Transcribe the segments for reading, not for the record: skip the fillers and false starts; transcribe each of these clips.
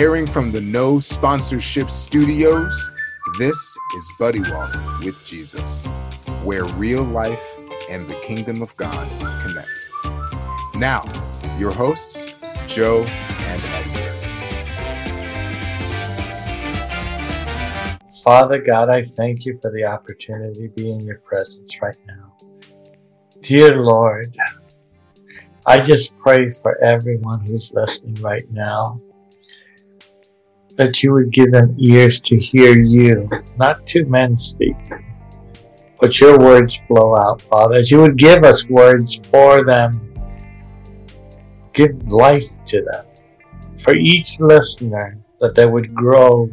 Airing from the No Sponsorship Studios, this is Buddy Walk with Jesus, where real life and the kingdom of God connect. Now, your hosts, Joe and Edgar. Father God, I thank you for the opportunity to be in your presence right now. Dear Lord, I just pray for everyone who's listening right now, that you would give them ears to hear you, not to men speaking, but your words flow out, Father. As you would give us words for them, give life to them, for each listener, that they would grow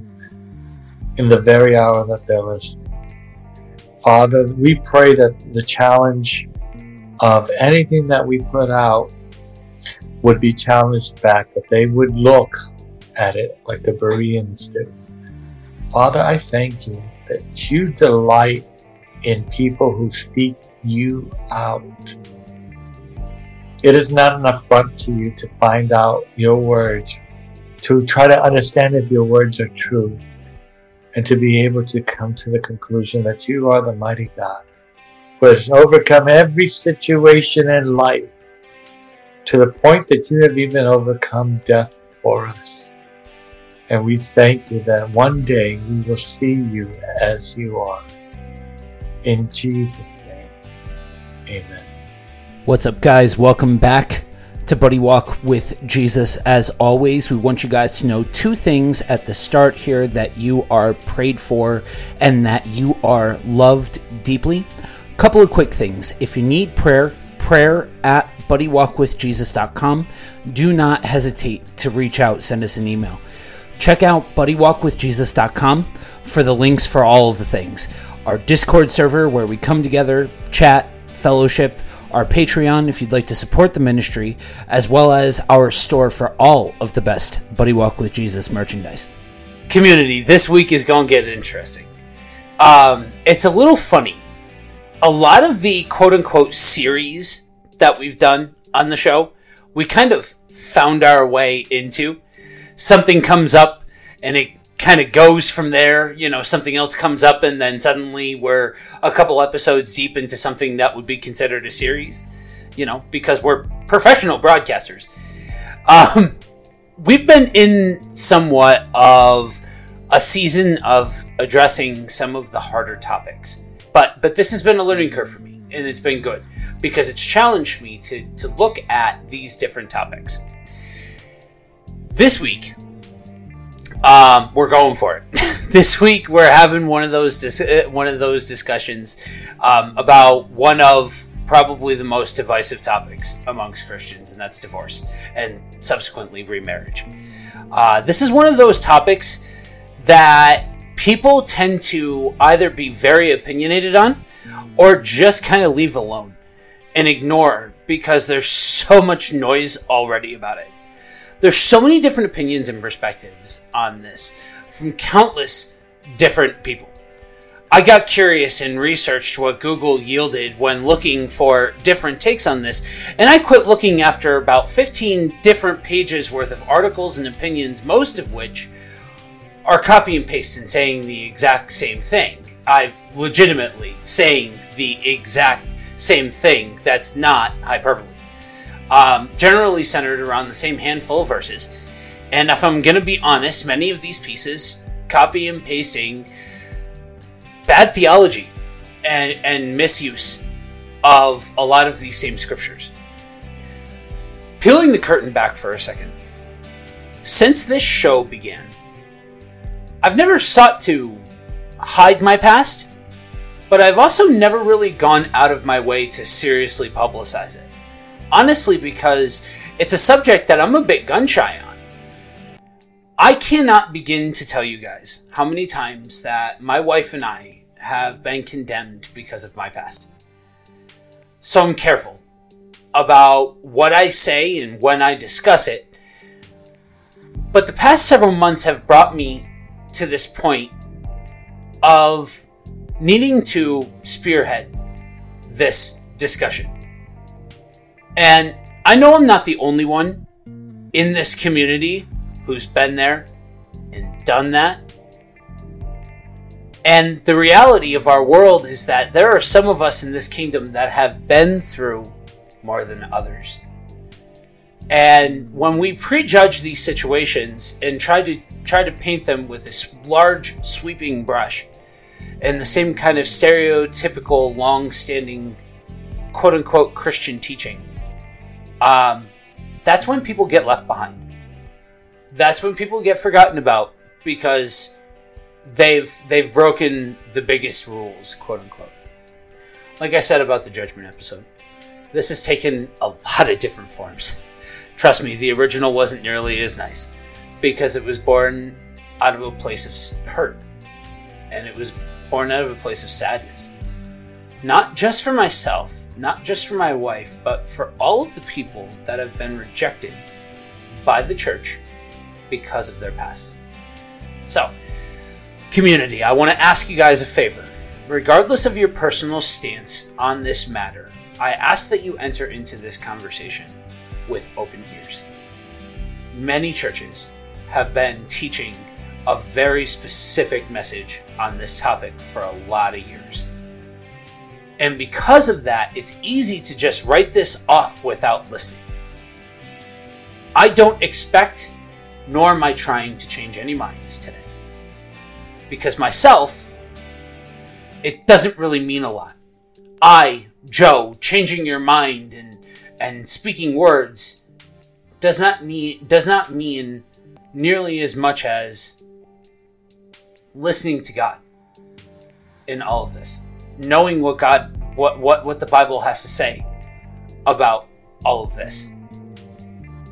in the very hour that they're listening. Father, we pray that the challenge of anything that we put out would be challenged back, that they would look at it like the Bereans do. Father, I thank you that you delight in people who seek you out. It is not an affront to you to find out your words, to try to understand if your words are true, and to be able to come to the conclusion that you are the mighty God who has overcome every situation in life, to the point that you have even overcome death for us. And we thank you that one day we will see you as you are. In Jesus' name, amen. What's up, guys? Welcome back to Buddy Walk with Jesus. As always, we want you guys to know two things at the start here: that you are prayed for and that you are loved deeply. Couple of quick things. If you need prayer at buddywalkwithjesus.com. Do not hesitate to reach out. Send us an email. Check out buddywalkwithjesus.com for the links for all of the things. Our Discord server, where we come together, chat, fellowship, our Patreon if you'd like to support the ministry, as well as our store for all of the best Buddy Walk with Jesus merchandise. Community, this week is going to get interesting. It's a little funny. A lot of the quote-unquote series that we've done on the show, we kind of found our way into. Something comes up and it kind of goes from there, you know, something else comes up, and then suddenly we're a couple episodes deep into something that would be considered a series, you know, because we're professional broadcasters. We've been in somewhat of a season of addressing some of the harder topics. But this has been a learning curve for me, and it's been good because it's challenged me to look at these different topics. This week, we're going for it. This week we're having one of those discussions about one of probably the most divisive topics amongst Christians, and that's divorce and subsequently remarriage. This is one of those topics that people tend to either be very opinionated on or just kind of leave alone and ignore because there's so much noise already about it. There's so many different opinions and perspectives on this from countless different people. I got curious and researched what Google yielded when looking for different takes on this, and I quit looking after about 15 different pages worth of articles and opinions, most of which are copy and paste and saying the exact same thing. I'm legitimately saying the exact same thing. That's not hyperbole. Generally centered around the same handful of verses. And if I'm going to be honest, many of these pieces, copy and pasting, bad theology and misuse of a lot of these same scriptures. Peeling the curtain back for a second. Since this show began, I've never sought to hide my past, but I've also never really gone out of my way to seriously publicize it. Honestly, because it's a subject that I'm a bit gun shy on. I cannot begin to tell you guys how many times that my wife and I have been condemned because of my past. So I'm careful about what I say and when I discuss it. But the past several months have brought me to this point of needing to spearhead this discussion. And I know I'm not the only one in this community who's been there, and done that. And the reality of our world is that there are some of us in this kingdom that have been through more than others. And when we prejudge these situations and try to paint them with this large sweeping brush and the same kind of stereotypical, long-standing, quote-unquote Christian teaching, that's when people get left behind. That's when people get forgotten about because they've broken the biggest rules, quote-unquote. Like I said about the judgment episode, this has taken a lot of different forms. Trust me, the original wasn't nearly as nice because it was born out of a place of hurt, and it was born out of a place of sadness. Not just for myself, not just for my wife, but for all of the people that have been rejected by the church because of their past. So, community, I want to ask you guys a favor. Regardless of your personal stance on this matter, I ask that you enter into this conversation with open ears. Many churches have been teaching a very specific message on this topic for a lot of years. And because of that, it's easy to just write this off without listening. I don't expect, nor am I trying to change any minds today. Because myself, it doesn't really mean a lot. I, Joe, changing your mind and speaking words does not mean nearly as much as listening to God in all of this, knowing what God, what the Bible has to say about all of this.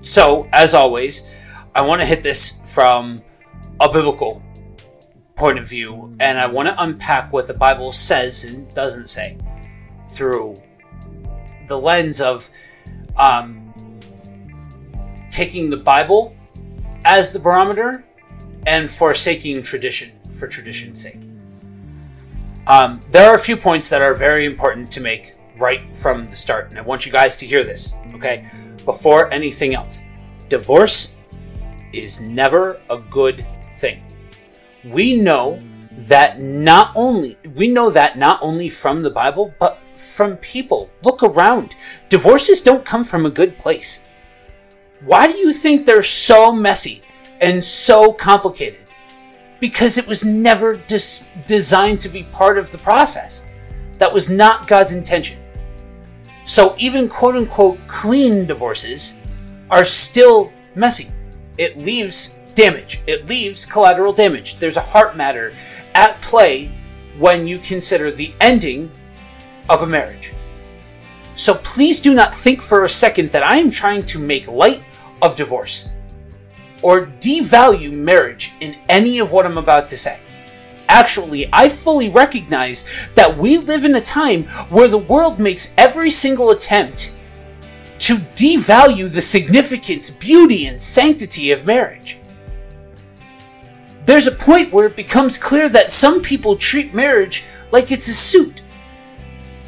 So, as always, I want to hit this from a biblical point of view, and I want to unpack what the Bible says and doesn't say through the lens of taking the Bible as the barometer and forsaking tradition for tradition's sake. There are a few points that are very important to make right from the start, and I want you guys to hear this, okay? Before anything else, divorce is never a good thing. We know that not only from the Bible, but from people. Look around. Divorces don't come from a good place. Why do you think they're so messy and so complicated? Because it was never designed to be part of the process. That was not God's intention. So even quote-unquote clean divorces are still messy. It leaves damage. It leaves collateral damage. There's a heart matter at play when you consider the ending of a marriage. So please do not think for a second that I am trying to make light of divorce or devalue marriage in any of what I'm about to say. Actually, I fully recognize that we live in a time where the world makes every single attempt to devalue the significance, beauty, and sanctity of marriage. There's a point where it becomes clear that some people treat marriage like it's a suit.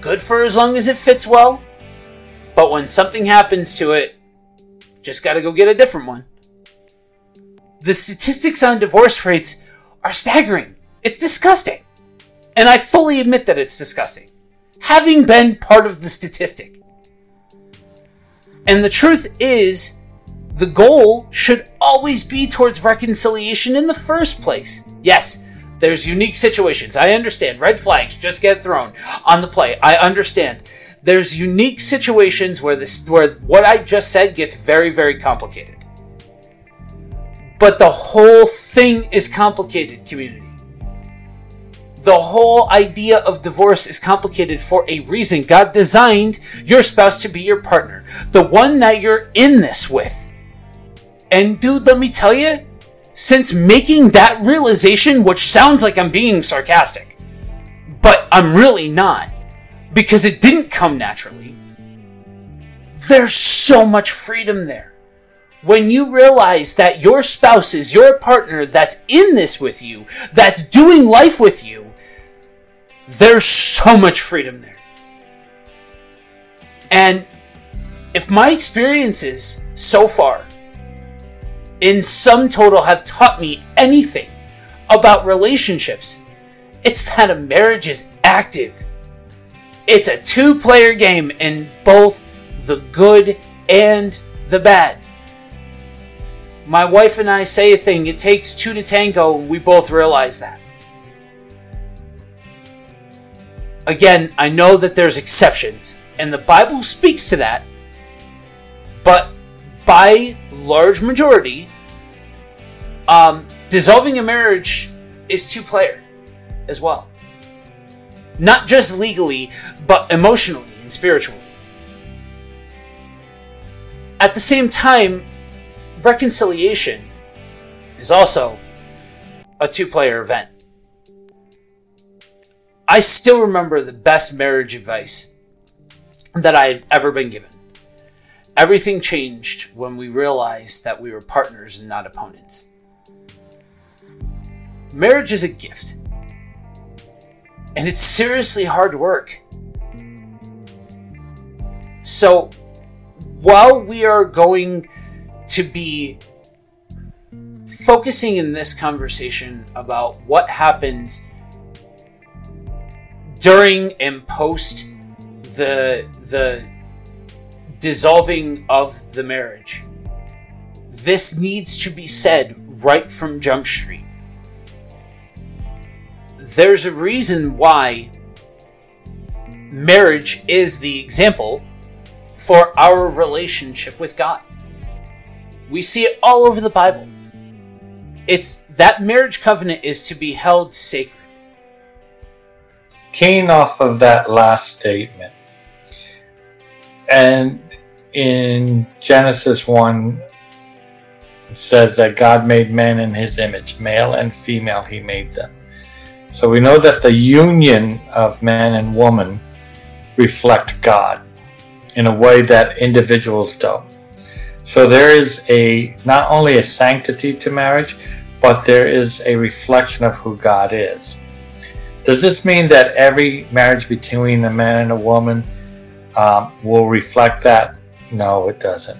Good for as long as it fits well, but when something happens to it, just gotta go get a different one. The statistics on divorce rates are staggering. It's disgusting. And I fully admit that it's disgusting, having been part of the statistic. And the truth is, the goal should always be towards reconciliation in the first place. Yes, there's unique situations. I understand. Red flags just get thrown on the play. I understand. There's unique situations where what I just said gets very, very complicated. But the whole thing is complicated, community. The whole idea of divorce is complicated for a reason. God designed your spouse to be your partner, the one that you're in this with. And dude, let me tell you, since making that realization, which sounds like I'm being sarcastic, but I'm really not, because it didn't come naturally, there's so much freedom there. When you realize that your spouse is your partner that's in this with you, that's doing life with you, there's so much freedom there. And if my experiences so far in sum total have taught me anything about relationships, it's that a marriage is active. It's a two-player game in both the good and the bad. My wife and I say a thing, it takes two to tango, and we both realize that. Again, I know that there's exceptions, and the Bible speaks to that, but by large majority, dissolving a marriage is two-player as well. Not just legally, but emotionally and spiritually. At the same time, reconciliation is also a two-player event. I still remember the best marriage advice that I had ever been given. Everything changed when we realized that we were partners and not opponents. Marriage is a gift, and it's seriously hard work. So, while we are going to be focusing in this conversation about what happens during and post the dissolving of the marriage, this needs to be said right from Jump Street. There's a reason why marriage is the example for our relationship with God. We see it all over the Bible. It's that marriage covenant is to be held sacred. Keying off of that last statement, and in Genesis 1, it says that God made men in his image, male and female he made them. So we know that the union of man and woman reflect God in a way that individuals don't. So there is not only a sanctity to marriage, but there is a reflection of who God is. Does this mean that every marriage between a man and a woman will reflect that? No, it doesn't.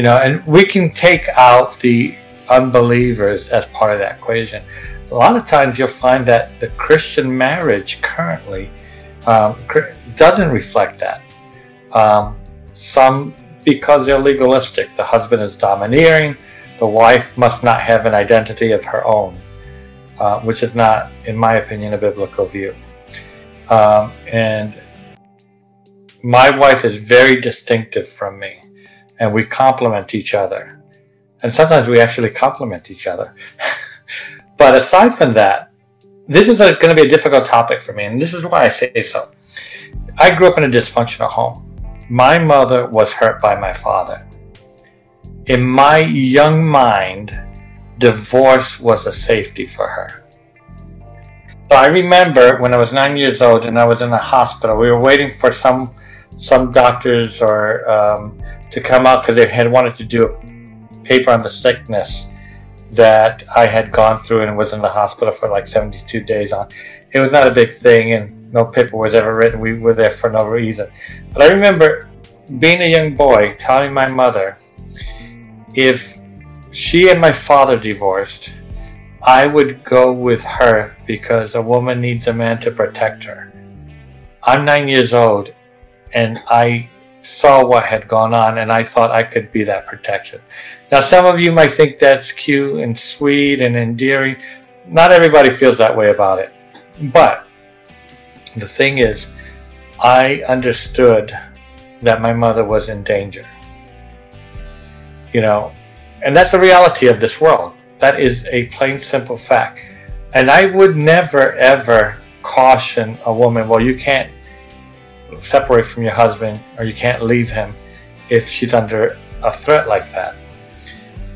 And we can take out the unbelievers as part of that equation. A lot of times you'll find that the Christian marriage currently doesn't reflect that. Some, because they're legalistic. The husband is domineering. The wife must not have an identity of her own, which is not, in my opinion, a biblical view. And my wife is very distinctive from me, and we complement each other. And sometimes we actually complement each other. But aside from that, this is going to be a difficult topic for me, and this is why I say so. I grew up in a dysfunctional home. My mother was hurt by my father. In my young mind, divorce was a safety for her. So I remember when I was 9 years old and I was in a hospital, we were waiting for some doctors or to come out because they had wanted to do a paper on the sickness that I had gone through and was in the hospital for like 72 days on. It was not a big thing, and no paper was ever written. We were there for no reason. But I remember being a young boy telling my mother, if she and my father divorced, I would go with her because a woman needs a man to protect her. I'm 9 years old and I saw what had gone on, and I thought I could be that protection. Now, some of you might think that's cute and sweet and endearing. Not everybody feels that way about it. But the thing is, I understood that my mother was in danger. And that's the reality of this world. That is a plain, simple fact. And I would never, ever caution a woman, well, you can't separate from your husband or you can't leave him if she's under a threat like that.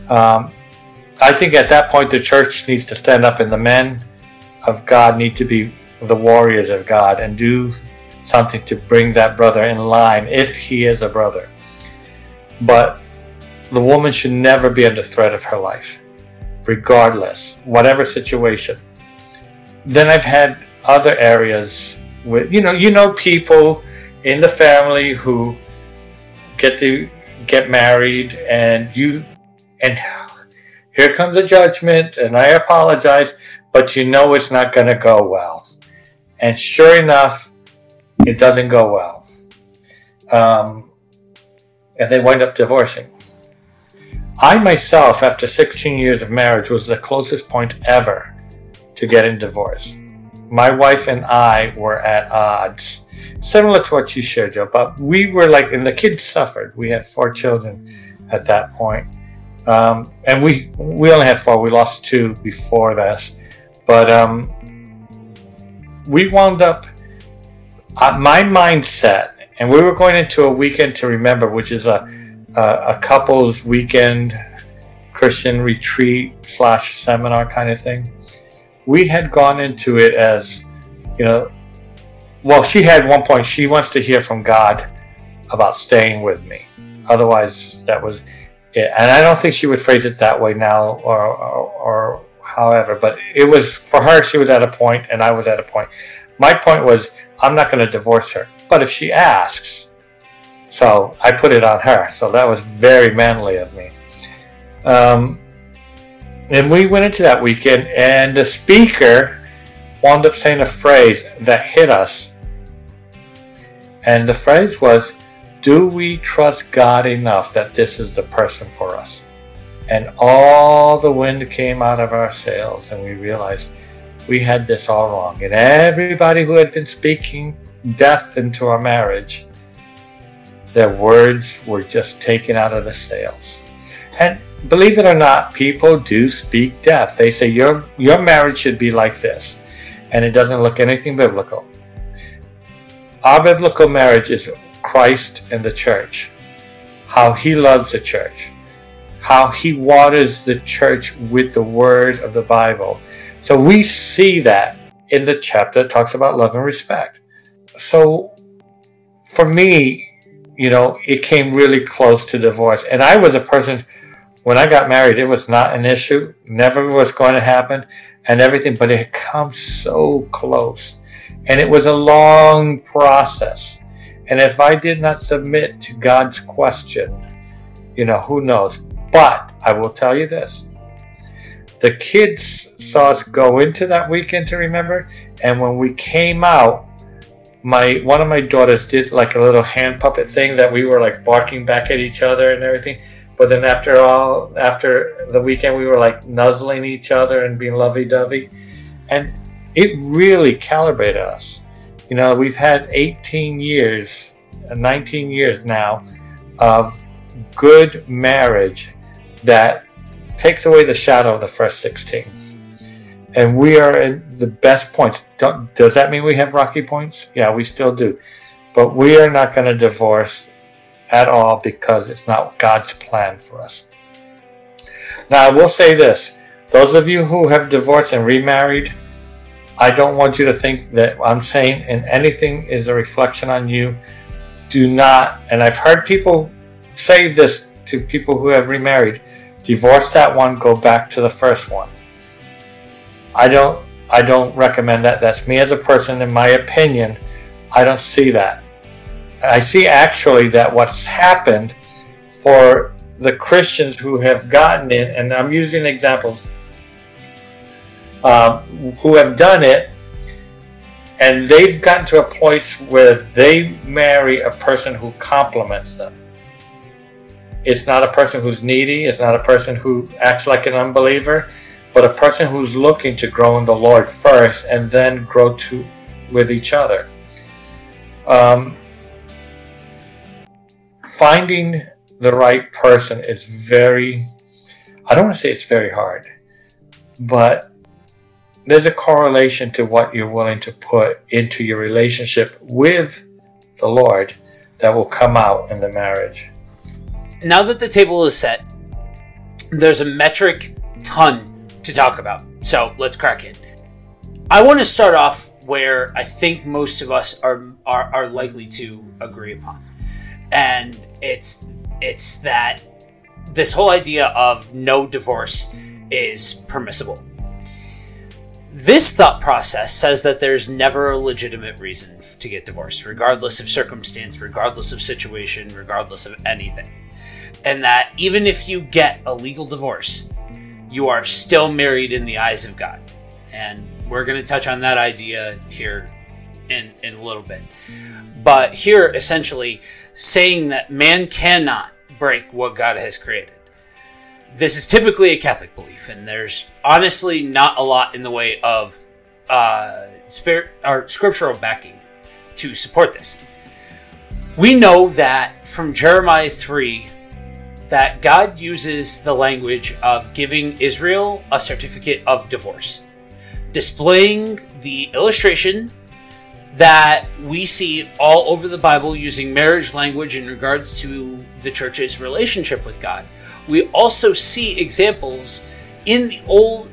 I think at that point, the church needs to stand up, and the men of God need to be the warriors of God and do something to bring that brother in line if he is a brother. But the woman should never be under threat of her life, regardless, whatever situation. Then I've had other areas with, people in the family who get married, and here comes a judgment, and I apologize, but you know it's not going to go well. And sure enough, it doesn't go well. And they wind up divorcing. I myself, after 16 years of marriage, was the closest point ever to getting divorced. My wife and I were at odds, similar to what you shared, Joe, but we were like, and the kids suffered. We had 4 children at that point. And we only had 4. We lost 2 before this. But we wound up, my mindset, and we were going into a Weekend to Remember, which is a couple's weekend Christian retreat / seminar kind of thing. We had gone into it as, you know, well, she had one point, she wants to hear from God about staying with me. Otherwise, that was it. And I don't think she would phrase it that way now or however, but it was, for her, she was at a point and I was at a point. My point was, I'm not going to divorce her. But if she asks, so I put it on her. So that was very manly of me. And we went into that weekend, and the speaker wound up saying a phrase that hit us. And the phrase was, do we trust God enough that this is the person for us? And all the wind came out of our sails, and we realized we had this all wrong. And everybody who had been speaking death into our marriage, their words were just taken out of the sails. And believe it or not, people do speak death. They say your marriage should be like this, and it doesn't look anything biblical. Our biblical marriage is Christ and the church, how he loves the church, how he waters the church with the word of the Bible. So we see that in the chapter that talks about love and respect. So for me, you know, it came really close to divorce. And I was a person, when I got married, it was not an issue. Never was going to happen and everything. But it had come so close. And it was a long process. And if I did not submit to God's question, you know, who knows? But I will tell you this. The kids saw us go into that Weekend to Remember. And when we came out, one of my daughters did like a little hand puppet thing that we were like barking back at each other and everything. But then after the weekend, we were like nuzzling each other and being lovey-dovey. And it really calibrated us. You know, we've had 19 years now of good marriage that takes away the shadow of the first 16. And we are at the best points. Does that mean we have rocky points? Yeah, we still do. But we are not going to divorce at all because it's not God's plan for us. Now, I will say this. Those of you who have divorced and remarried, I don't want you to think that I'm saying and anything is a reflection on you. Do not, and I've heard people say this to people who have remarried, divorce that one, go back to the first one. I don't recommend that. That's me as a person. In my opinion, I don't see that. I see actually that what's happened for the Christians who have gotten it, and I'm using examples, who have done it, and they've gotten to a place where they marry a person who compliments them. It's not a person who's needy. It's not a person who acts like an unbeliever. But a person who's looking to grow in the Lord first and then grow with each other. Finding the right person is very, I don't want to say it's very hard, but there's a correlation to what you're willing to put into your relationship with the Lord that will come out in the marriage. Now that the table is set, there's a metric ton to talk about. So let's crack in. I want to start off where I think most of us are likely to agree upon. And it's that this whole idea of no divorce is permissible. This thought process says that there's never a legitimate reason to get divorced, regardless of circumstance, regardless of situation, regardless of anything. And that even if you get a legal divorce, you are still married in the eyes of God. And we're going to touch on that idea here in a little bit. But here, essentially, saying that man cannot break what God has created. This is typically a Catholic belief, and there's honestly not a lot in the way of scriptural backing to support this. We know that from Jeremiah 3 that God uses the language of giving Israel a certificate of divorce, displaying the illustration that we see all over the Bible using marriage language in regards to the church's relationship with God. We also see examples in the Old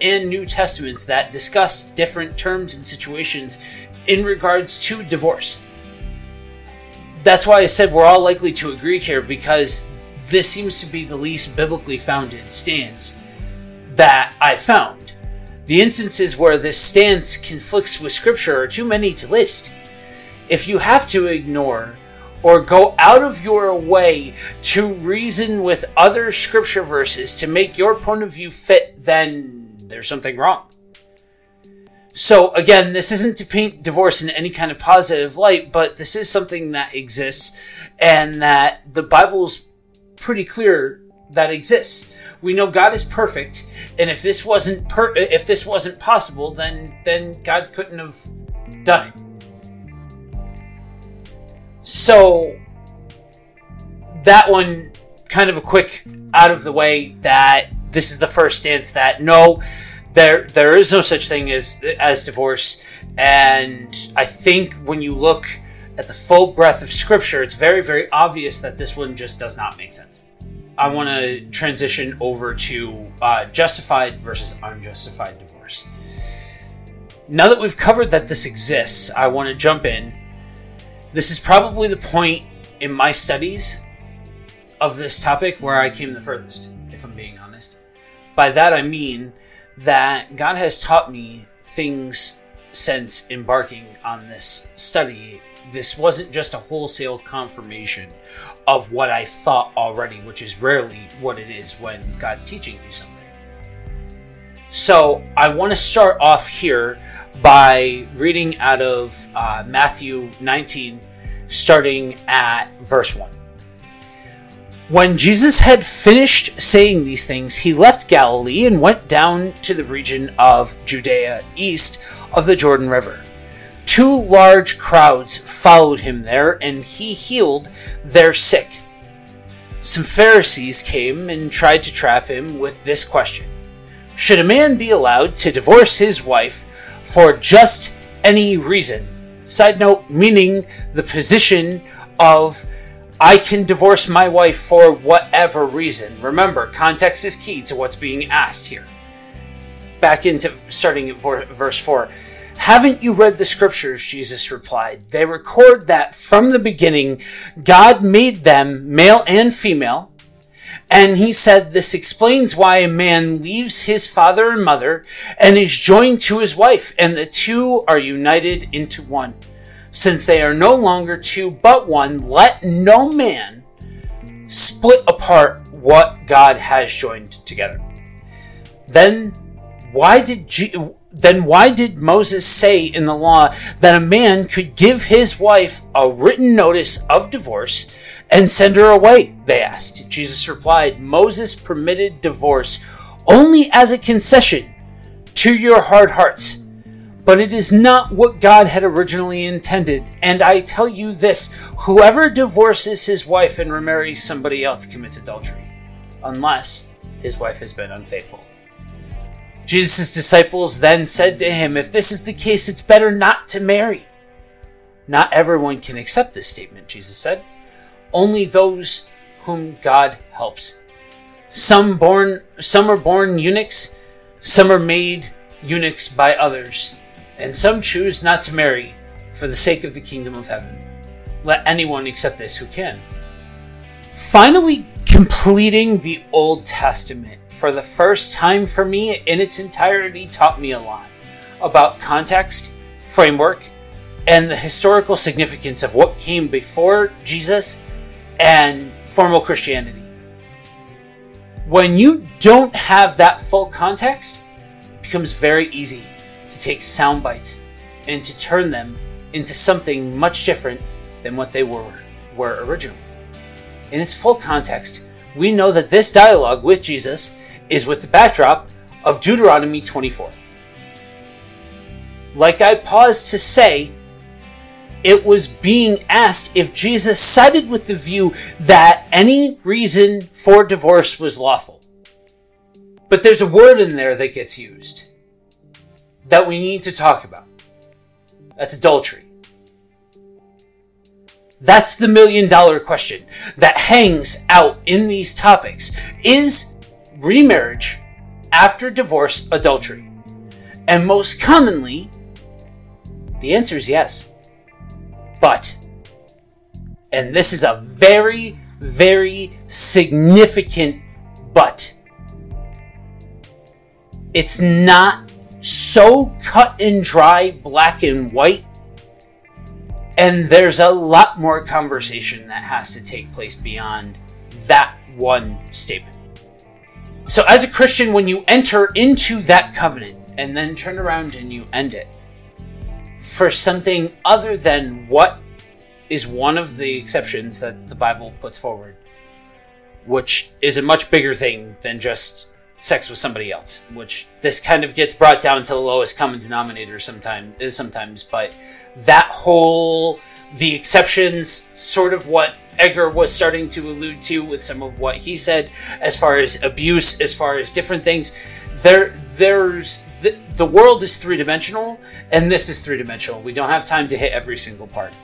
and New Testaments that discuss different terms and situations in regards to divorce. That's why I said we're all likely to agree here, because this seems to be the least biblically founded stance that I found. The instances where this stance conflicts with Scripture are too many to list. If you have to ignore or go out of your way to reason with other Scripture verses to make your point of view fit, then there's something wrong. So again, this isn't to paint divorce in any kind of positive light, but this is something that exists and that the Bible's pretty clear that exists. We know God is perfect, and if this wasn't possible, then God couldn't have done it. So that one, kind of a quick out of the way, that this is the first stance that no, there is no such thing as divorce. And I think when you look at the full breadth of Scripture, it's very, very obvious that this one just does not make sense. I want to transition over to justified versus unjustified divorce. Now that we've covered that this exists, I want to jump in. This is probably the point in my studies of this topic where I came the furthest, if I'm being honest. By that I mean that God has taught me things since embarking on this study. This wasn't just a wholesale confirmation of what I thought already, which is rarely what it is when God's teaching you something. So I want to start off here by reading out of Matthew 19, starting at verse 1. When Jesus had finished saying these things, he left Galilee and went down to the region of Judea east of the Jordan River. Two large crowds followed him there, and he healed their sick. Some Pharisees came and tried to trap him with this question: should a man be allowed to divorce his wife for just any reason? Side note, meaning the position of I can divorce my wife for whatever reason. Remember, context is key to what's being asked here. Back into starting at verse 4. Haven't you read the Scriptures? Jesus replied. They record that from the beginning, God made them male and female. And he said, this explains why a man leaves his father and mother and is joined to his wife, and the two are united into one. Since they are no longer two, but one, let no man split apart what God has joined together. Then why did Moses say in the law that a man could give his wife a written notice of divorce and send her away? They asked. Jesus replied, Moses permitted divorce only as a concession to your hard hearts, but it is not what God had originally intended. And I tell you this, whoever divorces his wife and remarries somebody else commits adultery, unless his wife has been unfaithful. Jesus' disciples then said to him, if this is the case, it's better not to marry. Not everyone can accept this statement, Jesus said. Only those whom God helps. Some are born eunuchs, some are made eunuchs by others, and some choose not to marry for the sake of the kingdom of heaven. Let anyone accept this who can. Finally, completing the Old Testament for the first time for me in its entirety taught me a lot about context, framework, and the historical significance of what came before Jesus and formal Christianity. when you don't have that full context, it becomes very easy to take sound bites and to turn them into something much different than what they were originally. In its full context, we know that this dialogue with Jesus is with the backdrop of Deuteronomy 24. Like I paused to say, it was being asked if Jesus sided with the view that any reason for divorce was lawful. But there's a word in there that gets used that we need to talk about. That's adultery. That's the million-dollar question that hangs out in these topics. Is remarriage after divorce adultery? And most commonly, the answer is yes. But, and this is a very, very significant but, it's not so cut and dry, black and white, and there's a lot more conversation that has to take place beyond that one statement. So as a Christian, when you enter into that covenant and then turn around and you end it, for something other than what is one of the exceptions that the Bible puts forward, which is a much bigger thing than just sex with somebody else, which this kind of gets brought down to the lowest common denominator sometimes, but that whole, the exceptions, sort of what Edgar was starting to allude to with some of what he said, as far as abuse, as far as different things, the world is three-dimensional, and this is three-dimensional. We don't have time to hit every single part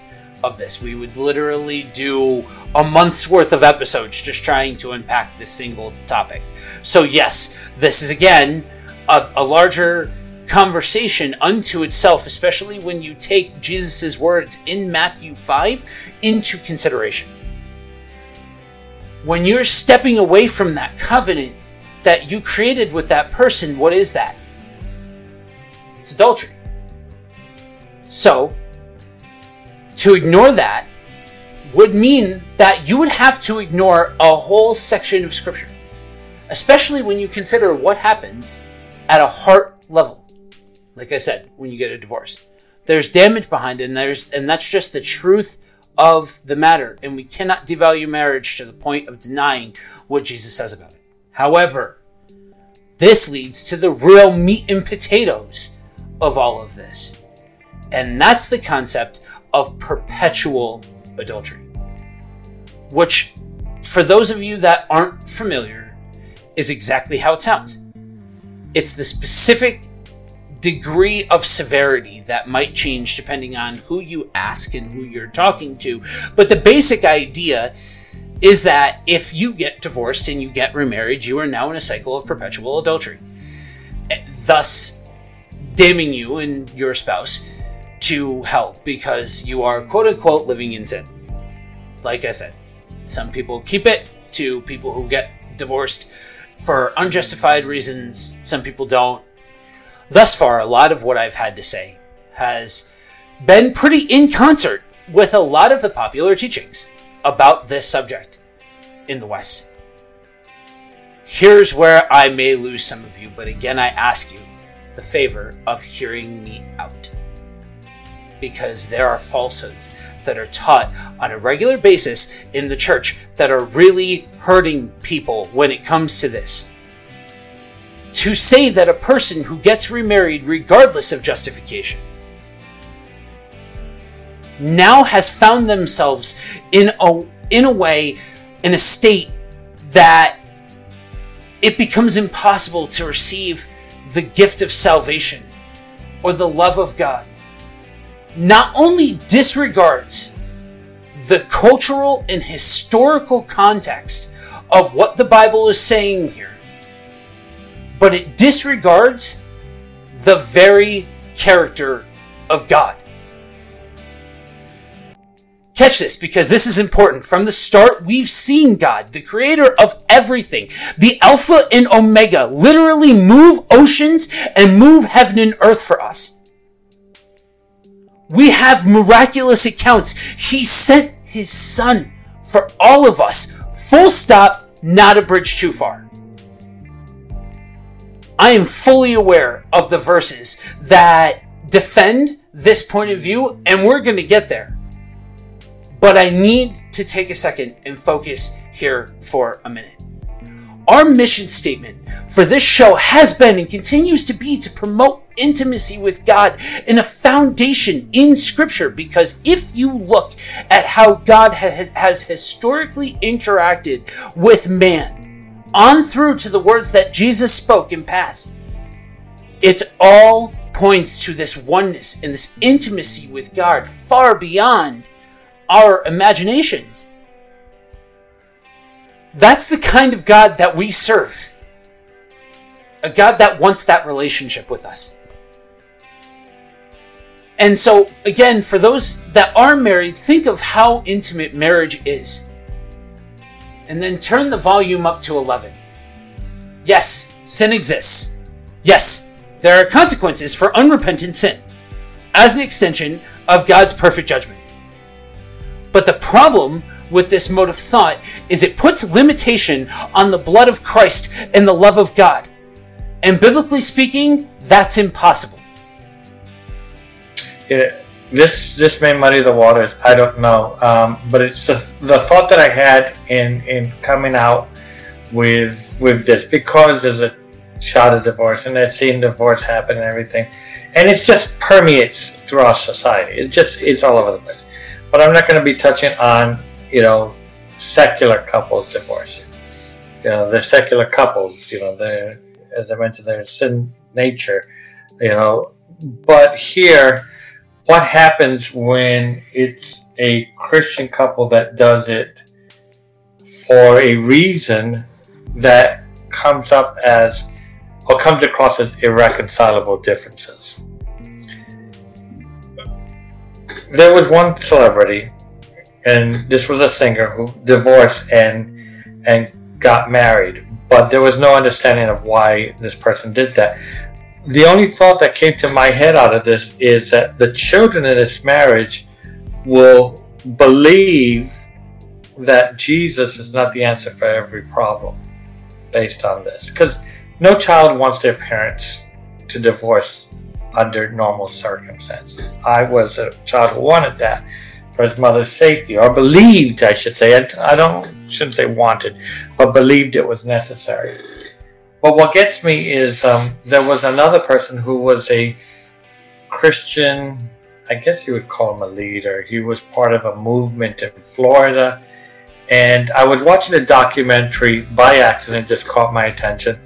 of this. We would literally do a month's worth of episodes just trying to unpack this single topic. So yes, this is, again, a larger conversation unto itself, especially when you take Jesus's words in Matthew 5 into consideration. When you're stepping away from that covenant that you created with that person, what is that? It's adultery. So, to ignore that would mean that you would have to ignore a whole section of Scripture, especially when you consider what happens at a heart level. Like I said, when you get a divorce, there's damage behind it, and that's just the truth of the matter. And we cannot devalue marriage to the point of denying what Jesus says about it. However, this leads to the real meat and potatoes of all of this. And that's the concept of perpetual adultery, which, for those of you that aren't familiar, is exactly how it sounds. It's the specific degree of severity that might change depending on who you ask and who you're talking to. But the basic idea is that if you get divorced and you get remarried, you are now in a cycle of perpetual adultery, thus damning you and your spouse to hell because you are, quote unquote, living in sin. Like I said, some people keep it to people who get divorced for unjustified reasons. Some people don't. Thus far, a lot of what I've had to say has been pretty in concert with a lot of the popular teachings about this subject in the West. Here's where I may lose some of you, but again, I ask you the favor of hearing me out, because there are falsehoods that are taught on a regular basis in the church that are really hurting people when it comes to this. To say that a person who gets remarried regardless of justification now has found themselves in a way, in a state that it becomes impossible to receive the gift of salvation or the love of God, not only disregards the cultural and historical context of what the Bible is saying here, but it disregards the very character of God. Catch this, because this is important. From the start, we've seen God, the creator of everything, the Alpha and Omega, literally move oceans and move heaven and earth for us. We have miraculous accounts. He sent his son for all of us. Full stop, not a bridge too far. I am fully aware of the verses that defend this point of view, and we're going to get there. But I need to take a second and focus here for a minute. Our mission statement for this show has been and continues to be to promote intimacy with God in a foundation in Scripture, because if you look at how God has historically interacted with man on through to the words that Jesus spoke and passed, it all points to this oneness and this intimacy with God far beyond our imaginations. That's the kind of God that we serve. A God that wants that relationship with us. And so, again, for those that are married, think of how intimate marriage is. And then turn the volume up to 11. Yes, sin exists. Yes, there are consequences for unrepentant sin as an extension of God's perfect judgment. But the problem with this mode of thought is it puts limitation on the blood of Christ and the love of God. And biblically speaking, that's impossible. This may muddy the waters. I don't know. But it's just the thought that I had in coming out with this, because there's a shot of divorce and I've seen divorce happen and everything. And it just permeates through our society. It's all over the place. But I'm not going to be touching on, secular couples divorcing. They're secular couples, they're, as I mentioned, they're sin nature, But here, what happens when it's a Christian couple that does it for a reason that comes across as irreconcilable differences? There was one celebrity, and this was a singer, who divorced and got married, but there was no understanding of why this person did that. The only thought that came to my head out of this is that the children in this marriage will believe that Jesus is not the answer for every problem based on this, because no child wants their parents to divorce under normal circumstances. I was a child who wanted that for his mother's safety, or believed, I should say. I shouldn't say wanted, but believed it was necessary. But what gets me is there was another person who was a Christian, I guess you would call him a leader. He was part of a movement in Florida. And I was watching a documentary by accident, just caught my attention.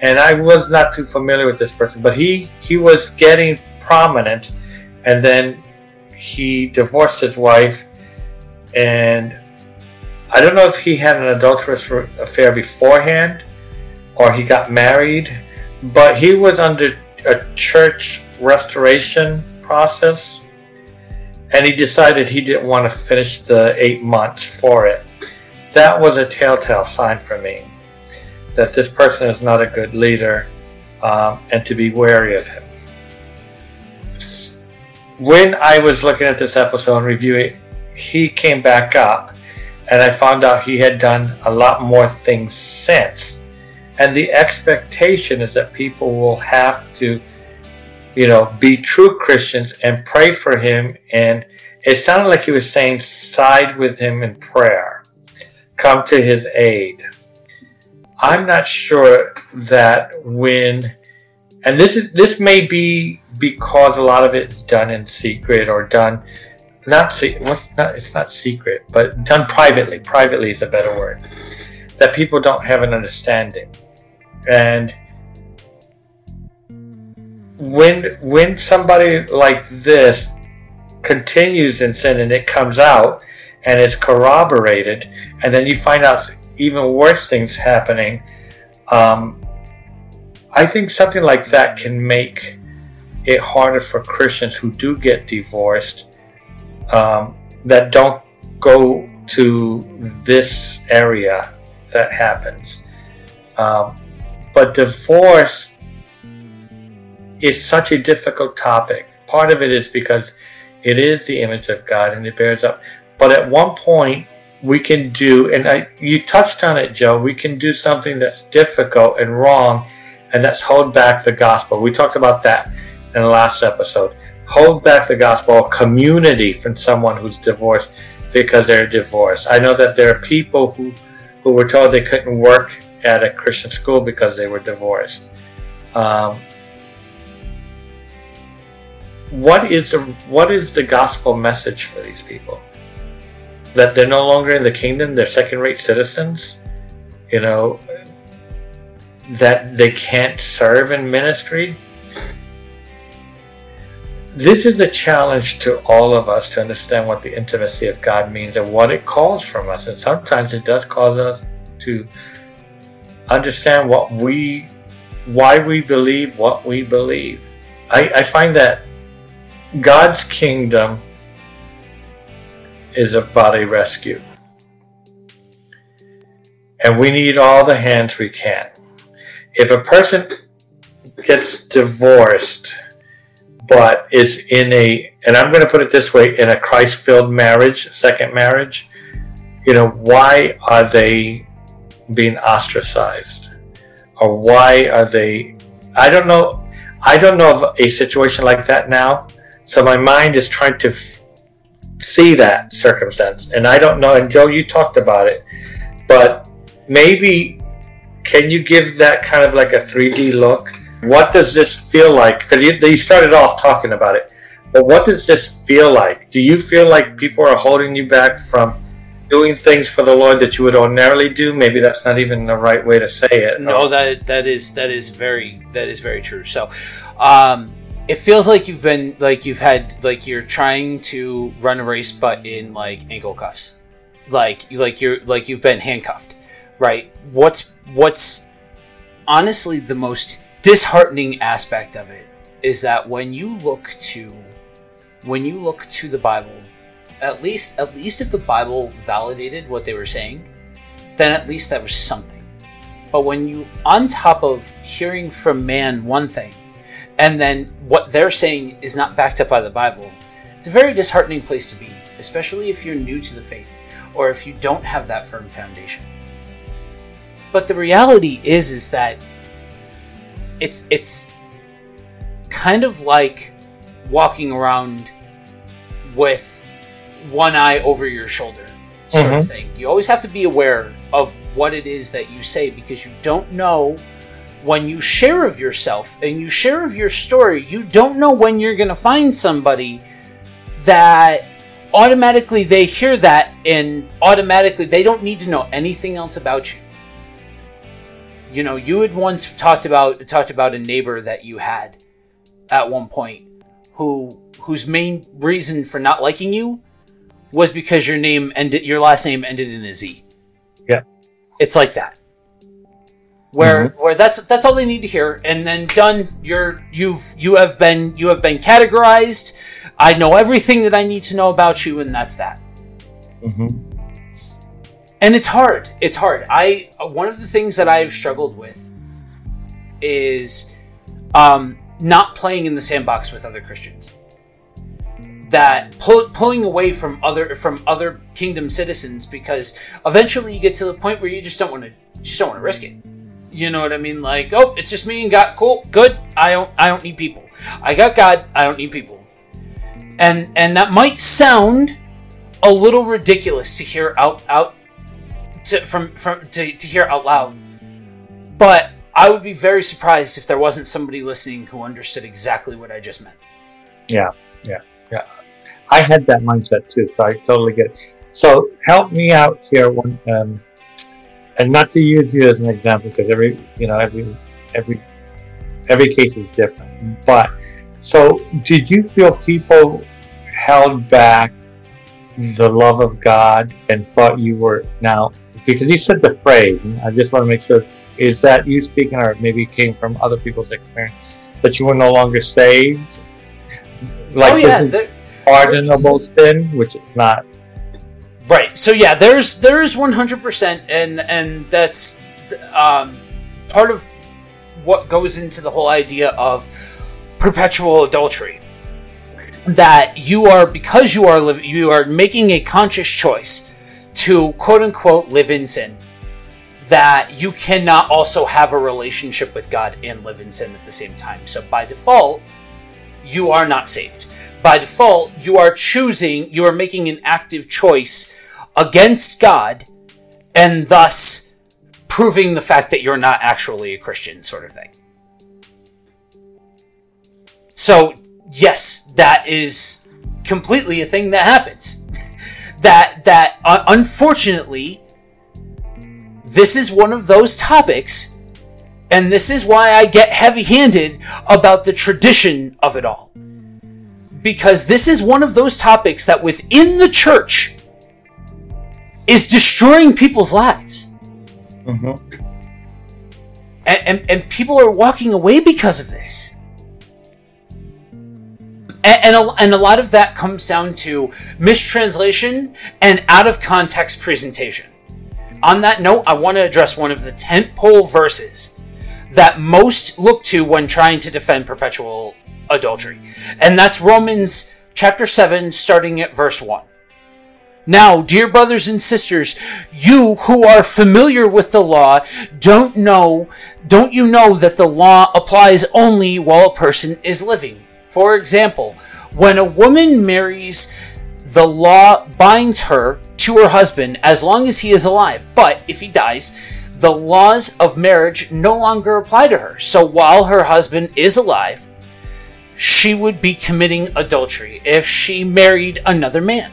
And I was not too familiar with this person, but he was getting prominent, and then he divorced his wife, and I don't know if he had an adulterous affair beforehand or he got married, but he was under a church restoration process, and he decided he didn't want to finish the 8 months for it. That was a telltale sign for me that this person is not a good leader, and to be wary of him. When I was looking at this episode and reviewing, he came back up, and I found out he had done a lot more things since. And the expectation is that people will have to, be true Christians and pray for him. And it sounded like he was saying, side with him in prayer, come to his aid. I'm not sure that and this may be because a lot of it's done in secret, or done, it's not secret, but done privately. Privately is a better word. That people don't have an understanding. And when somebody like this continues in sin and it comes out and it's corroborated, and then you find out even worse things happening, I think something like that can make it harder for Christians who do get divorced, that don't go to this area that happens. But divorce is such a difficult topic. Part of it is because it is the image of God and it bears up. But at one point, we can do, and you touched on it, Joe, we can do something that's difficult and wrong and that's hold back the gospel. We talked about that in the last episode. Hold back the gospel, community from someone who's divorced because they're divorced. I know that there are people who were told they couldn't work at a Christian school because they were divorced. What is the gospel message for these people? That they're no longer in the kingdom, they're second-rate citizens, you know, that they can't serve in ministry. This is a challenge to all of us to understand what the intimacy of God means and what it calls from us. And sometimes it does cause us to understand why we believe what we believe. I find that God's kingdom is about a rescue. And we need all the hands we can. If a person gets divorced, but it's in a, and I'm going to put it this way, in a Christ-filled marriage, second marriage, you know, why are they being ostracized? Or why are they, I don't know of a situation like that now. So my mind is trying to see that circumstance. And I don't know, and Joe, you talked about it, but maybe can you give that kind of like a 3D look? What does this feel like? Because you started off talking about it, but what does this feel like? Do you feel like people are holding you back from doing things for the Lord that you would ordinarily do? Maybe that's not even the right way to say it. No, that is very true. So, it feels like you're trying to run a race, but in like ankle cuffs, you've been handcuffed, right? What's honestly the most disheartening aspect of it is that when you look to the Bible, at least if the Bible validated what they were saying, then at least that was something. But when you, on top of hearing from man one thing, and then what they're saying is not backed up by the Bible, it's a very disheartening place to be, especially if you're new to the faith or if you don't have that firm foundation. But the reality is that it's kind of like walking around with one eye over your shoulder sort of thing. You always have to be aware of what it is that you say, because you don't know when you share of yourself and you share of your story, you don't know when you're going to find somebody that automatically they hear that and automatically they don't need to know anything else about you. You know, you had once talked about a neighbor that you had at one point whose main reason for not liking you was because your last name ended in a Z. Yeah. It's like that. Where that's all they need to hear, and then done, you have been categorized. I know everything that I need to know about you, and that's that. And it's hard. One of the things that I've struggled with is not playing in the sandbox with other Christians. That pulling away from other kingdom citizens, because eventually you get to the point where you just don't want to risk it. You know what I mean? Like, oh, it's just me and God. Cool, good. I don't need people. I got God. I don't need people. And that might sound a little ridiculous to hear out loud, but I would be very surprised if there wasn't somebody listening who understood exactly what I just meant. Yeah. I had that mindset too, so I totally get it. So help me out here, one, and not to use you as an example, because every case is different. But so, did you feel people held back the love of God and thought you were now, because you said the phrase, and I just want to make sure, is that you speaking, or maybe it came from other people's experience, that you were no longer saved? Like, this is pardonable sin, which it's not. Right. So yeah, there's 100%, and that's part of what goes into the whole idea of perpetual adultery. That you are making a conscious choice to, quote unquote, live in sin. that you cannot also have a relationship with God and live in sin at the same time. So by default, you are not saved. By default, you are choosing, you are making an active choice against God and thus proving the fact that you're not actually a Christian, sort of thing. So, yes, that is completely a thing that happens. That unfortunately, this is one of those topics, and this is why I get heavy-handed about the tradition of it all. Because this is one of those topics that within the church is destroying people's lives. Mm-hmm. And people are walking away because of this. And a lot of that comes down to mistranslation and out-of-context presentation. On that note, I want to address one of the tentpole verses that most look to when trying to defend perpetual adultery. And that's Romans chapter 7, starting at verse 1. Now, dear brothers and sisters, you who are familiar with the law, don't you know that the law applies only while a person is living? For example, when a woman marries, the law binds her to her husband as long as he is alive. But if he dies, the laws of marriage no longer apply to her. So while her husband is alive, she would be committing adultery if she married another man.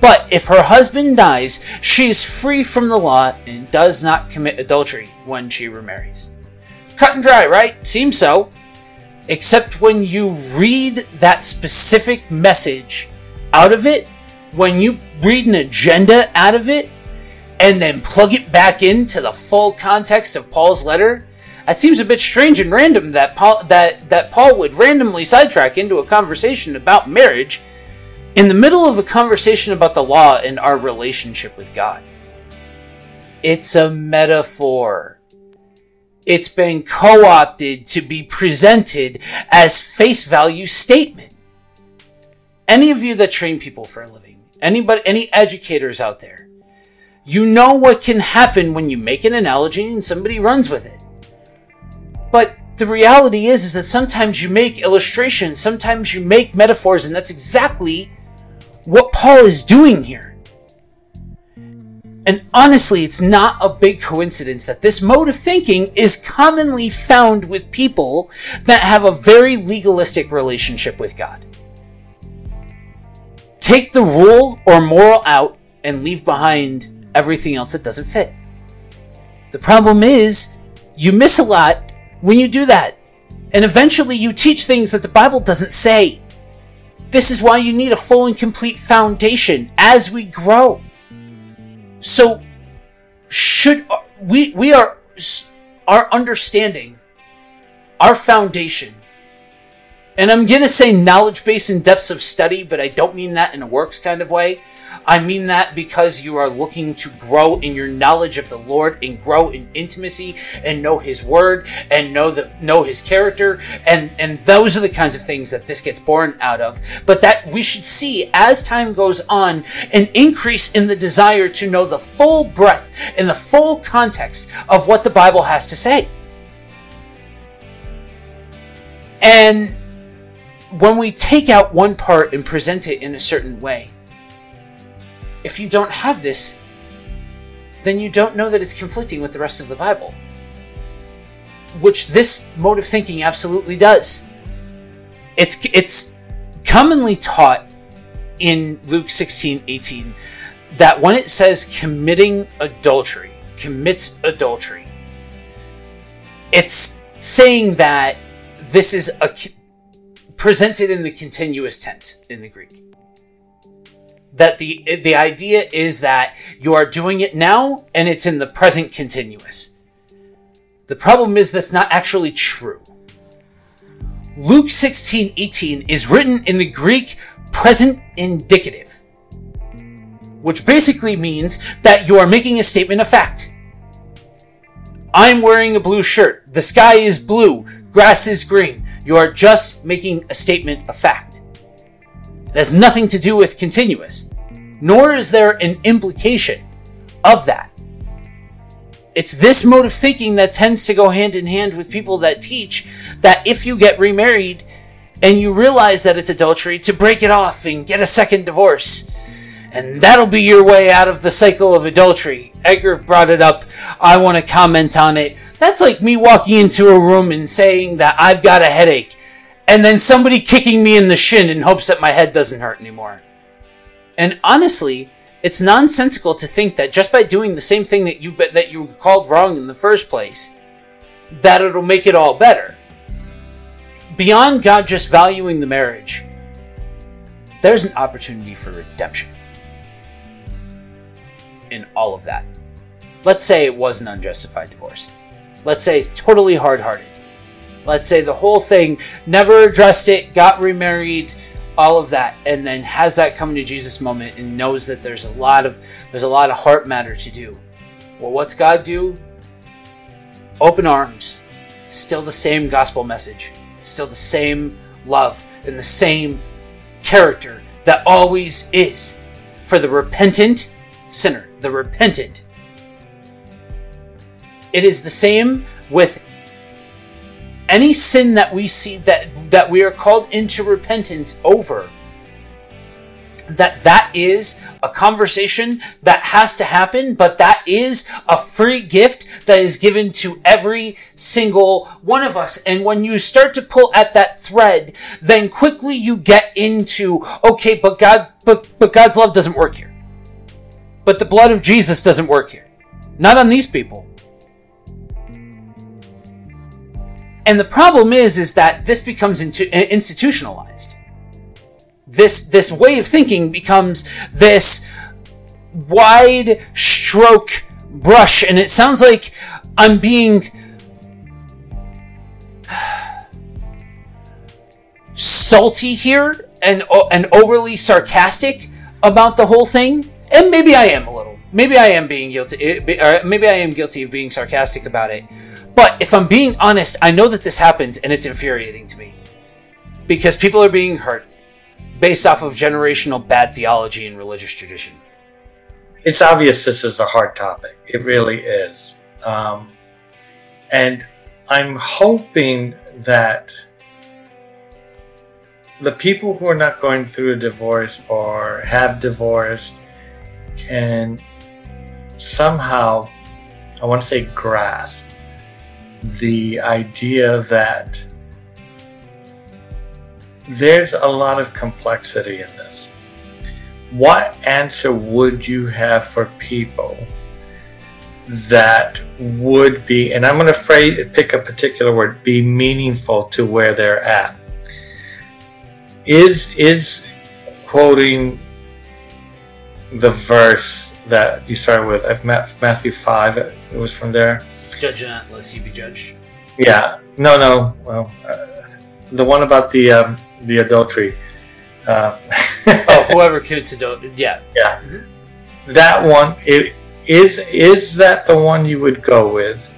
But if her husband dies, she is free from the law and does not commit adultery when she remarries. Cut and dry, right? Seems so. Except when you read that specific message out of it, when you read an agenda out of it, and then plug it back into the full context of Paul's letter, that seems a bit strange and random that Paul would randomly sidetrack into a conversation about marriage in the middle of a conversation about the law and our relationship with God. It's a metaphor. It's been co-opted to be presented as face value statement. Any of you that train people for a living, anybody, any educators out there, you know what can happen when you make an analogy and somebody runs with it. But the reality is that sometimes you make illustrations, sometimes you make metaphors, and that's exactly what Paul is doing here. And honestly, it's not a big coincidence that this mode of thinking is commonly found with people that have a very legalistic relationship with God. Take the rule or moral out and leave behind everything else that doesn't fit. The problem is, you miss a lot when you do that. And eventually you teach things that the Bible doesn't say. This is why you need a full and complete foundation as we grow. So, our understanding, our foundation, and I'm going to say knowledge base and depths of study, but I don't mean that in a works kind of way. I mean that because you are looking to grow in your knowledge of the Lord and grow in intimacy and know His Word and know His character. And those are the kinds of things that this gets born out of. But that we should see as time goes on an increase in the desire to know the full breadth and the full context of what the Bible has to say. And when we take out one part and present it in a certain way, if you don't have this, then you don't know that it's conflicting with the rest of the Bible, which this mode of thinking absolutely does. It's commonly taught in Luke 16:18 that when it says commits adultery, it's saying that this is presented in the continuous tense in the Greek. That the idea is that you are doing it now and it's in the present continuous. The problem is that's not actually true. Luke 16:18 is written in the Greek present indicative, which basically means that you are making a statement of fact. I'm wearing a blue shirt. The sky is blue. Grass is green. You are just making a statement of fact. It has nothing to do with continuous, nor is there an implication of that. It's this mode of thinking that tends to go hand in hand with people that teach that if you get remarried and you realize that it's adultery, to break it off and get a second divorce. And that'll be your way out of the cycle of adultery. Edgar brought it up. I want to comment on it. That's like me walking into a room and saying that I've got a headache, and then somebody kicking me in the shin in hopes that my head doesn't hurt anymore. And honestly, it's nonsensical to think that just by doing the same thing that you called wrong in the first place, that it'll make it all better. Beyond God just valuing the marriage, there's an opportunity for redemption in all of that. Let's say it was an unjustified divorce. Let's say it's totally hard-hearted. Let's say the whole thing, never addressed it, got remarried, all of that, and then has that come to Jesus moment and knows that there's a lot of heart matter to do. Well, what's God do? Open arms, still the same gospel message, still the same love and the same character that always is for the repentant sinner, the repentant. It is the same with any sin that we see that we are called into repentance over, that is a conversation that has to happen, but that is a free gift that is given to every single one of us. And when you start to pull at that thread, then quickly you get into, okay, but God's love doesn't work here. But the blood of Jesus doesn't work here. Not on these people. And the problem is that this becomes institutionalized. This way of thinking becomes this wide stroke brush. And it sounds like I'm being salty here and overly sarcastic about the whole thing. And maybe I am a little. Maybe I am being guilty. Or maybe I am guilty of being sarcastic about it. But if I'm being honest, I know that this happens, and it's infuriating to me. Because people are being hurt based off of generational bad theology and religious tradition. It's obvious this is a hard topic. It really is. And I'm hoping that the people who are not going through a divorce or have divorced can somehow, I want to say, grasp the idea that there's a lot of complexity in this. What answer would you have for people that would be, and I'm going to pick a particular word, be meaningful to where they're at? Is quoting the verse that you started with, Matthew 5, it was from there. Judge not, lest you be judged. Yeah. No. Well, the one about the adultery. Whoever commits adultery. Yeah. Yeah. Mm-hmm. That one. It is that the one you would go with?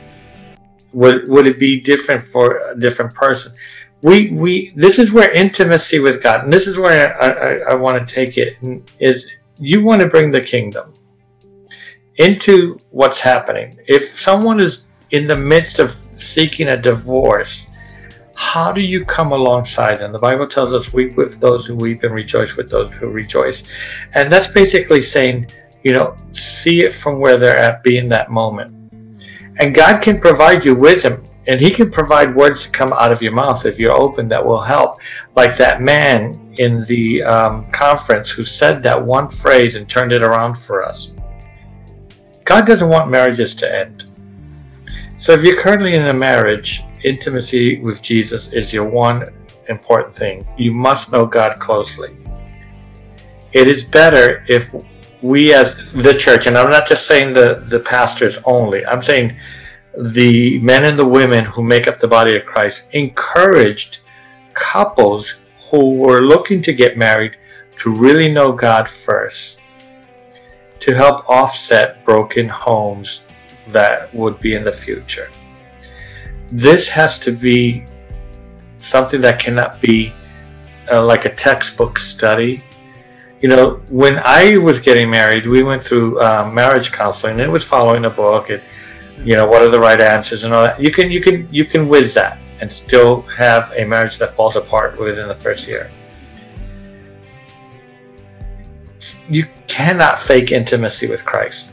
Would it be different for a different person? We this is where intimacy with God, and this is where I want to take it. Is you want to bring the kingdom into what's happening. If someone is in the midst of seeking a divorce, how do you come alongside them? The Bible tells us, weep with those who weep and rejoice with those who rejoice. And that's basically saying, see it from where they're at, be in that moment. And God can provide you wisdom, and he can provide words to come out of your mouth if you're open that will help. Like that man in the conference who said that one phrase and turned it around for us. God doesn't want marriages to end. So if you're currently in a marriage, intimacy with Jesus is your one important thing. You must know God closely. It is better if we as the church, and I'm not just saying the pastors only, I'm saying the men and the women who make up the body of Christ, encouraged couples who were looking to get married to really know God first, to help offset broken homes that would be in the future. This has to be something that cannot be like a textbook study. When I was getting married, we went through marriage counseling. It was following a book. It you know, what are the right answers and all that. You can whiz that and still have a marriage that falls apart within the first year. You cannot fake intimacy with Christ.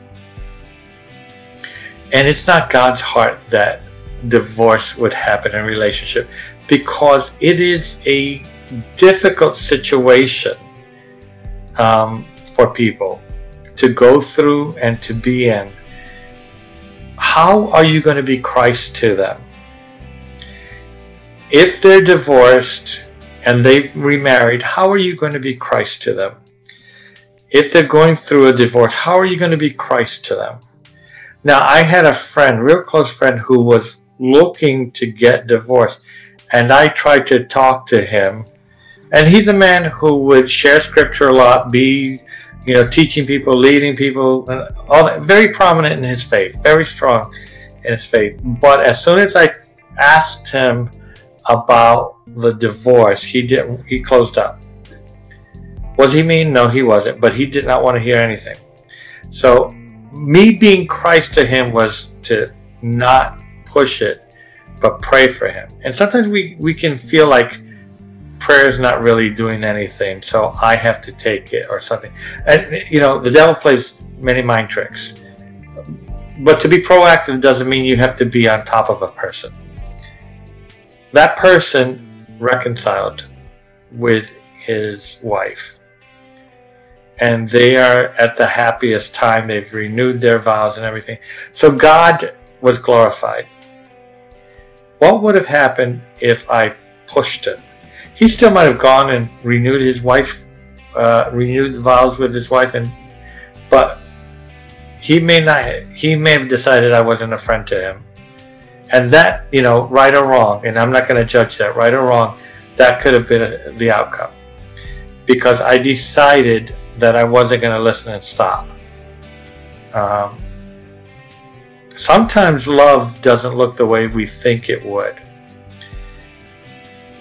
And it's not God's heart that divorce would happen in relationship, because it is a difficult situation for people to go through and to be in. How are you going to be Christ to them? If they're divorced and they've remarried, how are you going to be Christ to them? If they're going through a divorce, how are you going to be Christ to them? Now, I had a friend, real close friend, who was looking to get divorced, and I tried to talk to him. And he's a man who would share scripture a lot, be, you know, teaching people, leading people, and all that. Very prominent in his faith, very strong in his faith. But as soon as I asked him about the divorce, he closed up. Was he mean? No, he wasn't, but he did not want to hear anything. So me being Christ to him was to not push it, but pray for him. And sometimes we can feel like prayer is not really doing anything, so I have to take it or something. And, you know, the devil plays many mind tricks. But to be proactive doesn't mean you have to be on top of a person. That person reconciled with his wife, and they are at the happiest time. They've renewed their vows and everything. So God was glorified. What would have happened if I pushed him? He still might have gone and renewed his wife, renewed the vows with his wife, but he may not. He may have decided I wasn't a friend to him, and that, you know, right or wrong. And I'm not going to judge that, right or wrong. That could have been the outcome, because I decided that I wasn't going to listen and stop. Sometimes love doesn't look the way we think it would.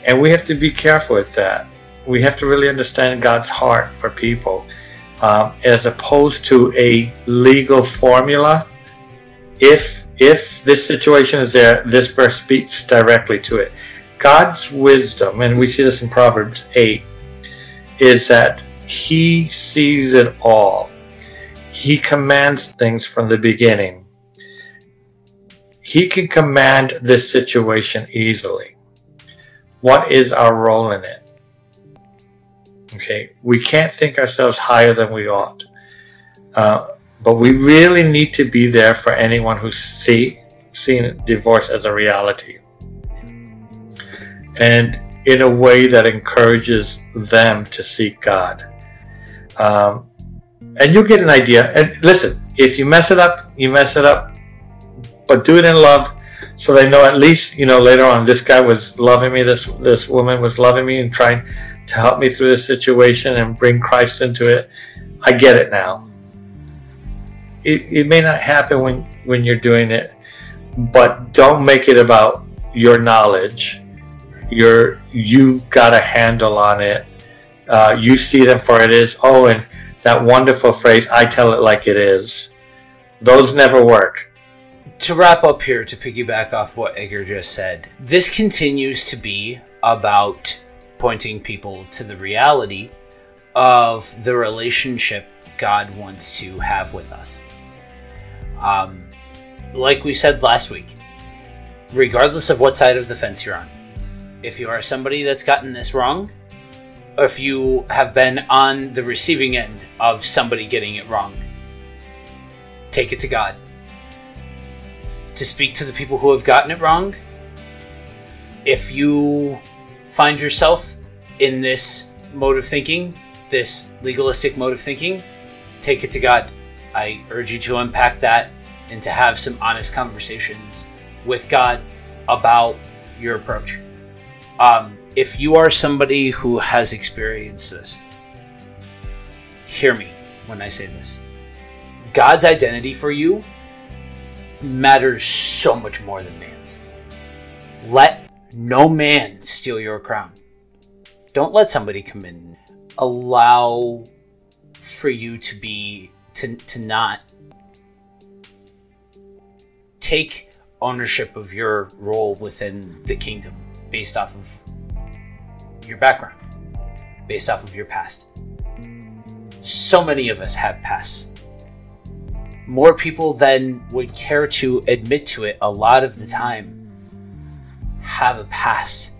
And we have to be careful with that. We have to really understand God's heart for people, as opposed to a legal formula. If this situation is there, this verse speaks directly to it. God's wisdom, and we see this in Proverbs 8, is that He sees it all. He commands things from the beginning. He can command this situation easily. What is our role in it? Okay, we can't think ourselves higher than we ought. But we really need to be there for anyone who's seen divorce as a reality. And in a way that encourages them to seek God. And you'll get an idea. And listen, if you mess it up, you mess it up. But do it in love, so they know at least, you know, later on, this guy was loving me, this woman was loving me and trying to help me through this situation and bring Christ into it. I get it now. It may not happen when you're doing it, but don't make it about your knowledge. You've got a handle on it. You see them for it is. Oh, and that wonderful phrase, I tell it like it is. Those never work. To wrap up here, to piggyback off what Edgar just said, this continues to be about pointing people to the reality of the relationship God wants to have with us. Like we said last week, regardless of what side of the fence you're on, if you are somebody that's gotten this wrong, or if you have been on the receiving end of somebody getting it wrong, take it to God. To speak to the people who have gotten it wrong. If you find yourself in this mode of thinking, this legalistic mode of thinking, take it to God. I urge you to unpack that and to have some honest conversations with God about your approach. If you are somebody who has experienced this, hear me when I say this. God's identity for you matters so much more than man's. Let no man steal your crown. Don't let somebody come in. Allow for you to be, to not take ownership of your role within the kingdom based off of your background, based off of your past. So many of us have pasts. More people than would care to admit to it a lot of the time have a past.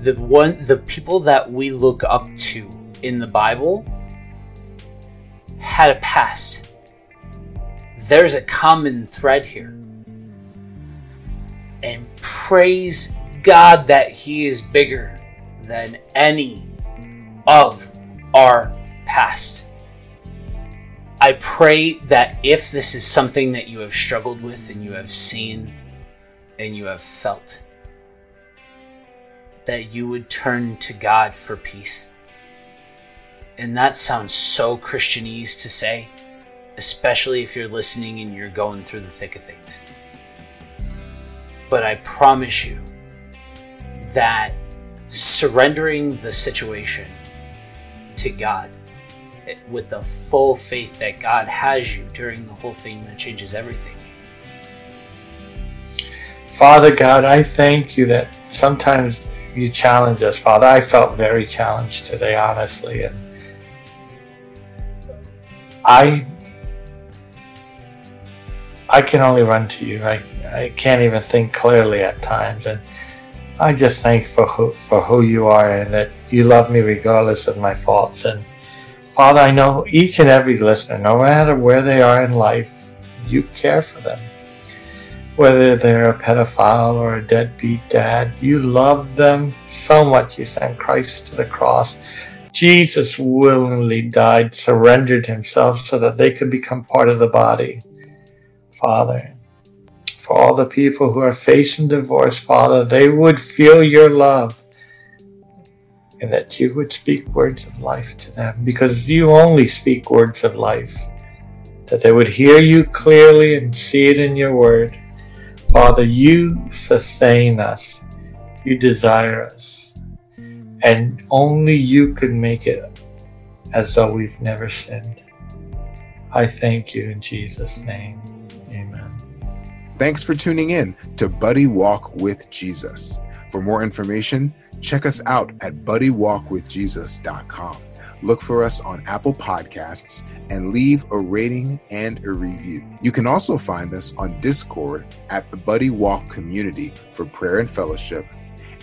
The people that we look up to in the Bible had a past. There's a common thread here. And praise God that He is bigger than any of our past. I pray that if this is something that you have struggled with and you have seen and you have felt, that you would turn to God for peace. And that sounds so Christianese to say, especially if you're listening and you're going through the thick of things. But I promise you that surrendering the situation to God with the full faith that God has you during the whole thing, that changes everything. Father God, I thank you that sometimes you challenge us, Father. I felt very challenged today, honestly, and I can only run to you. I can't even think clearly at times, and I just thank for who you are and that you love me regardless of my faults. And Father, I know each and every listener, no matter where they are in life, you care for them. Whether they're a pedophile or a deadbeat dad, you love them so much. You sent Christ to the cross. Jesus willingly died, surrendered himself so that they could become part of the body. Father, for all the people who are facing divorce, Father, they would feel your love and that you would speak words of life to them, because you only speak words of life, that they would hear you clearly and see it in your word. Father, you sustain us, you desire us, and only you can make it as though we've never sinned. I thank you in Jesus' name. Amen. Thanks for tuning in to Buddy Walk with Jesus. For more information, check us out at buddywalkwithjesus.com. Look for us on Apple Podcasts and leave a rating and a review. You can also find us on Discord at the Buddy Walk community for prayer and fellowship.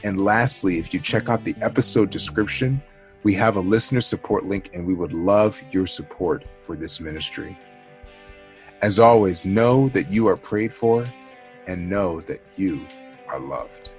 And lastly, if you check out the episode description, we have a listener support link, and we would love your support for this ministry. As always, know that you are prayed for and know that you are loved.